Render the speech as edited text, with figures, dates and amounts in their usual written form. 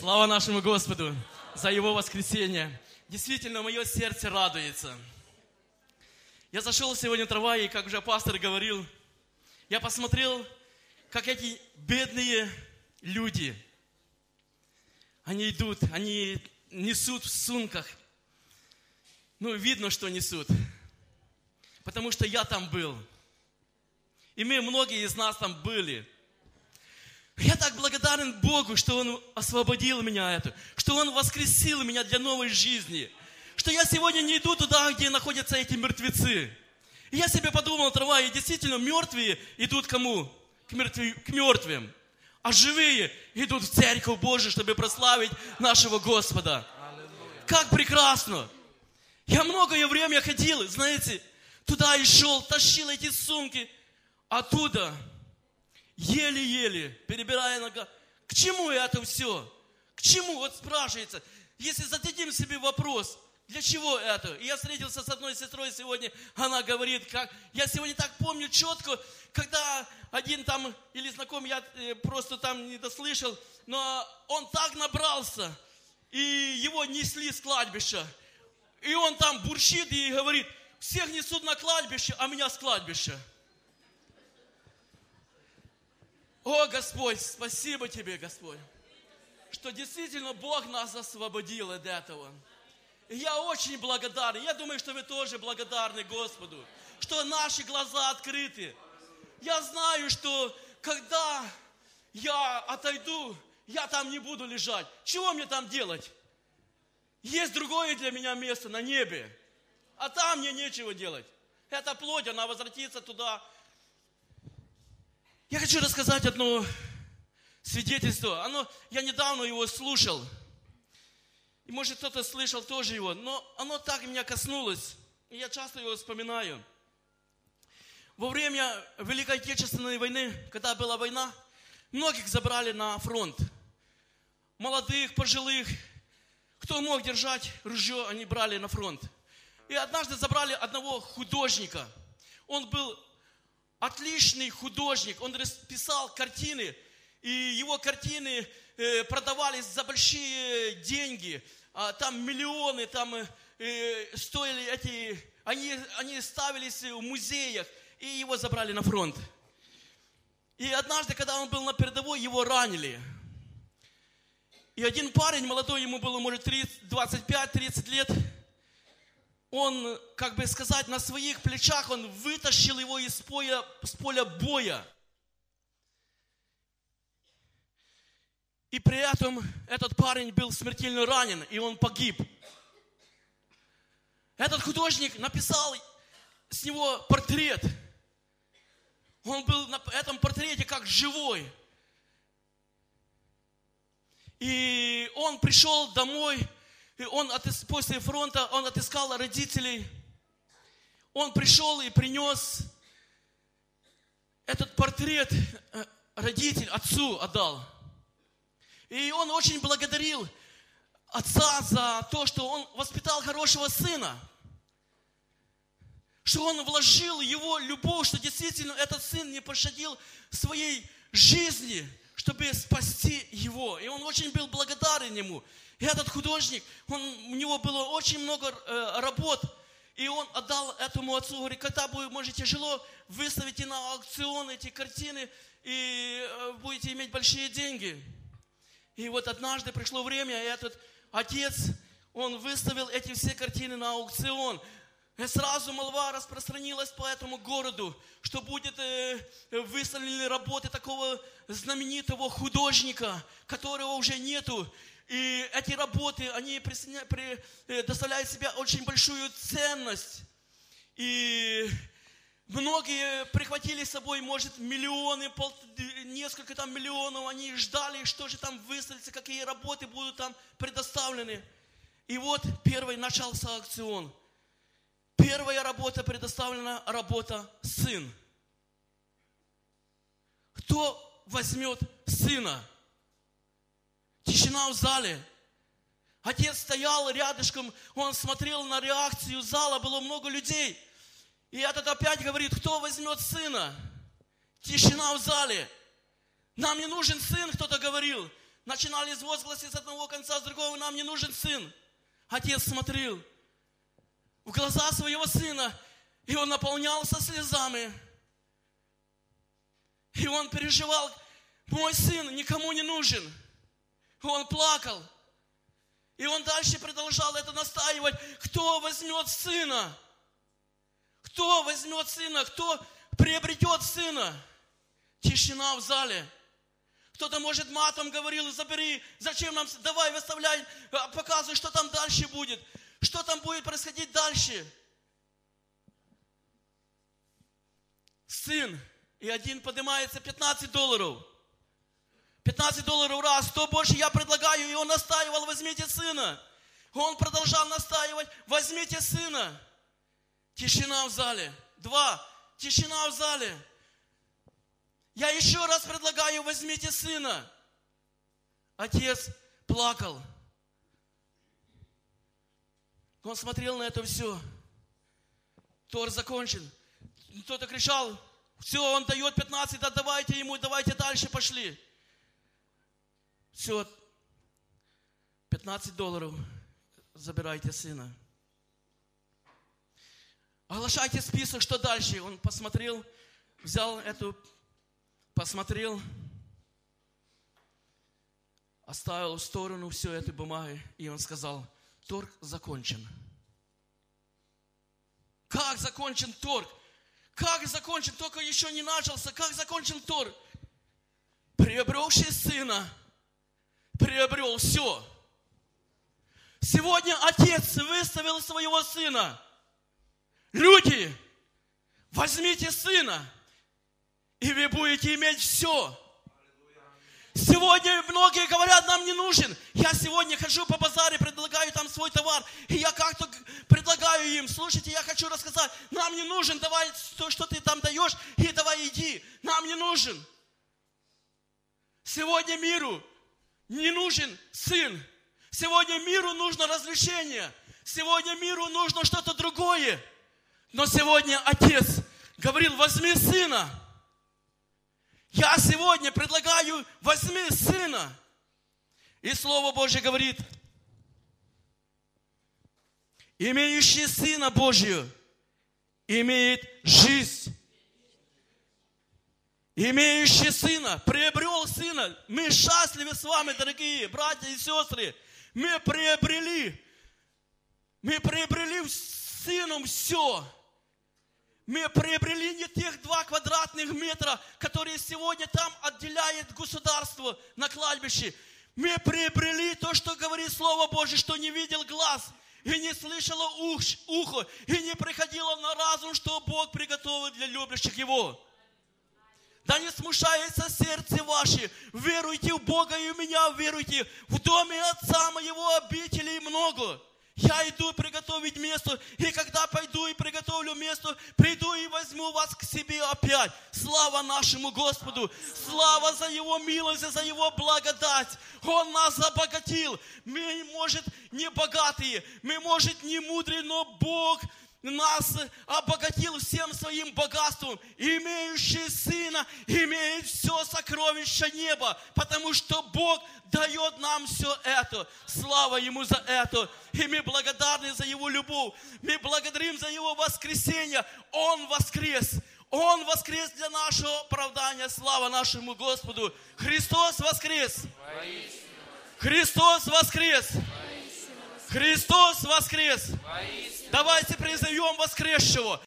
Слава нашему Господу за Его воскресение. Действительно, мое сердце радуется. Я зашел сегодня в трамвай, и, как уже пастор говорил, я посмотрел, как эти бедные люди, они идут, они несут в сумках. Ну, видно, что несут, потому что я там был. И мы, многие из нас там были. Я так благодарен Богу, что Он освободил меня это, что Он воскресил меня для новой жизни, что я сегодня не иду туда, где находятся эти мертвецы. И я себе подумал, трава, и действительно мертвые идут кому? К мертвым. А живые идут в Церковь Божию, чтобы прославить нашего Господа. Как прекрасно! Я многое время ходил, знаете, туда и шел, тащил эти сумки. Оттуда еле-еле, перебирая нога. К чему это все? К чему? Вот спрашивается. Если зададим себе вопрос, для чего это? И я встретился с одной сестрой сегодня, она говорит, как... Я сегодня так помню четко, когда один там, или знакомый, я просто там не дослышал, но он так набрался, и его несли с кладбища. И он там бурчит и говорит, всех несут на кладбище, а меня с кладбища. О, Господь, спасибо Тебе, Господь, что действительно Бог нас освободил от этого. И я очень благодарен, я думаю, что вы тоже благодарны Господу, что наши глаза открыты. Я знаю, что когда я отойду, я там не буду лежать. Чего мне там делать? Есть другое для меня место на небе, а там мне нечего делать. Эта плоть, она возвратится туда. Я хочу рассказать одно свидетельство. Я недавно его слушал. И, может, кто-то слышал тоже его. Но оно так меня коснулось. И я часто его вспоминаю. Во время Великой Отечественной войны, когда была война, многих забрали на фронт. Молодых, пожилых. Кто мог держать ружье, они брали на фронт. И однажды забрали одного художника. Он был отличный художник, он расписал картины, и его картины продавались за большие деньги, там миллионы, там стоили эти, они ставились в музеях, и его забрали на фронт. И однажды, когда он был на передовой, его ранили. И один парень молодой, ему было, может, 25-30 лет, он, как бы сказать, на своих плечах он вытащил его с поля боя. И при этом этот парень был смертельно ранен, и он погиб. Этот художник написал с него портрет. Он был на этом портрете как живой. И он пришел домой. И он после фронта, он отыскал родителей. Он пришел и принес этот портрет, родитель отцу отдал. И он очень благодарил отца за то, что он воспитал хорошего сына. Что он вложил его любовь, что действительно этот сын не пощадил своей жизни, чтобы спасти его. И он очень был благодарен ему. И этот художник, у него было очень много работ, и он отдал этому отцу, говорит, когда будет, может, тяжело, выставите на аукцион эти картины, и будете иметь большие деньги. И вот однажды пришло время, и этот отец, он выставил эти все картины на аукцион. И сразу молва распространилась по этому городу, что будут выставлены работы такого знаменитого художника, которого уже нету. И эти работы, они доставляют в себе очень большую ценность. И многие прихватили с собой, может, миллионы, несколько там миллионов. Они ждали, что же там выставится, какие работы будут там предоставлены. И вот первый начался аукцион. Первая работа предоставлена, работа «Сын». Кто возьмет сына? Тишина в зале. Отец стоял рядышком, он смотрел на реакцию зала, было много людей. И этот опять говорит, кто возьмет сына? Тишина в зале. Нам не нужен сын, кто-то говорил. начинались возгласы с одного конца, с другого: нам не нужен сын. Отец смотрел в глаза своего сына, и он наполнялся слезами. И он переживал: мой сын никому не нужен. Он плакал. И он дальше продолжал это настаивать. Кто возьмет сына? Кто возьмет сына? Кто приобретет сына? Тишина в зале. Кто-то, может, матом говорил: забери, зачем нам, давай, выставляй, показывай, что там дальше будет. Что там будет происходить дальше? Сын. И один поднимается, $15. $15 раз, $100 больше я предлагаю. И он настаивал: возьмите сына. Он продолжал настаивать: возьмите сына. Тишина в зале. 2. Тишина в зале. Я еще раз предлагаю: возьмите сына. Отец плакал. Он смотрел на это все. Тор закончен. Кто-то кричал: все, он дает 15, да давайте ему, давайте дальше пошли. Все, $15, забирайте сына. Оглашайте список, что дальше. Он посмотрел, взял эту, посмотрел, оставил в сторону все эти бумаги, и он сказал: торг закончен. Как закончен торг? Как закончен? Только еще не начался. Как закончен торг? Приобретший сына приобрел все. Сегодня отец выставил своего сына. Люди, возьмите сына, и вы будете иметь все. Сегодня многие говорят: нам не нужен. Я сегодня хожу по базару, предлагаю там свой товар, и я как-то предлагаю им: слушайте, я хочу рассказать, нам не нужен, давай то, что ты там даешь, и давай иди, нам не нужен. Сегодня миру не нужен сын. Сегодня миру нужно развлечение. Сегодня миру нужно что-то другое. Но сегодня отец говорил: возьми сына. Я сегодня предлагаю: возьми сына. И Слово Божье говорит: имеющий Сына Божию имеет жизнь. Имеющий Сына, приобрел Сына. Мы счастливы с вами, дорогие братья и сестры. Мы приобрели Сыном все. Мы приобрели не тех 2 квадратных метра, которые сегодня там отделяет государство на кладбище. Мы приобрели то, что говорит Слово Божие, что не видел глаз, и не слышало ухо, и не приходило на разум, что Бог приготовил для любящих Его. Да не смущается сердце ваше, веруйте в Бога и в меня веруйте. В доме Отца Моего обителей много. Я иду приготовить место, и когда пойду и приготовлю место, приду и возьму вас к себе опять. Слава нашему Господу! Слава за Его милость и за Его благодать! Он нас обогатил. Мы, может, не богатые, мы, может, не мудрые, но Бог нас обогатил всем своим богатством. Имеющий Сына имеет все сокровища неба, потому что Бог дает нам все это. Слава Ему за это. И мы благодарны за Его любовь. Мы благодарим за Его воскресение. Он воскрес. Он воскрес для нашего оправдания. Слава нашему Господу. Христос воскрес. Христос воскрес. Христос воскрес! Давайте призовем воскресшего!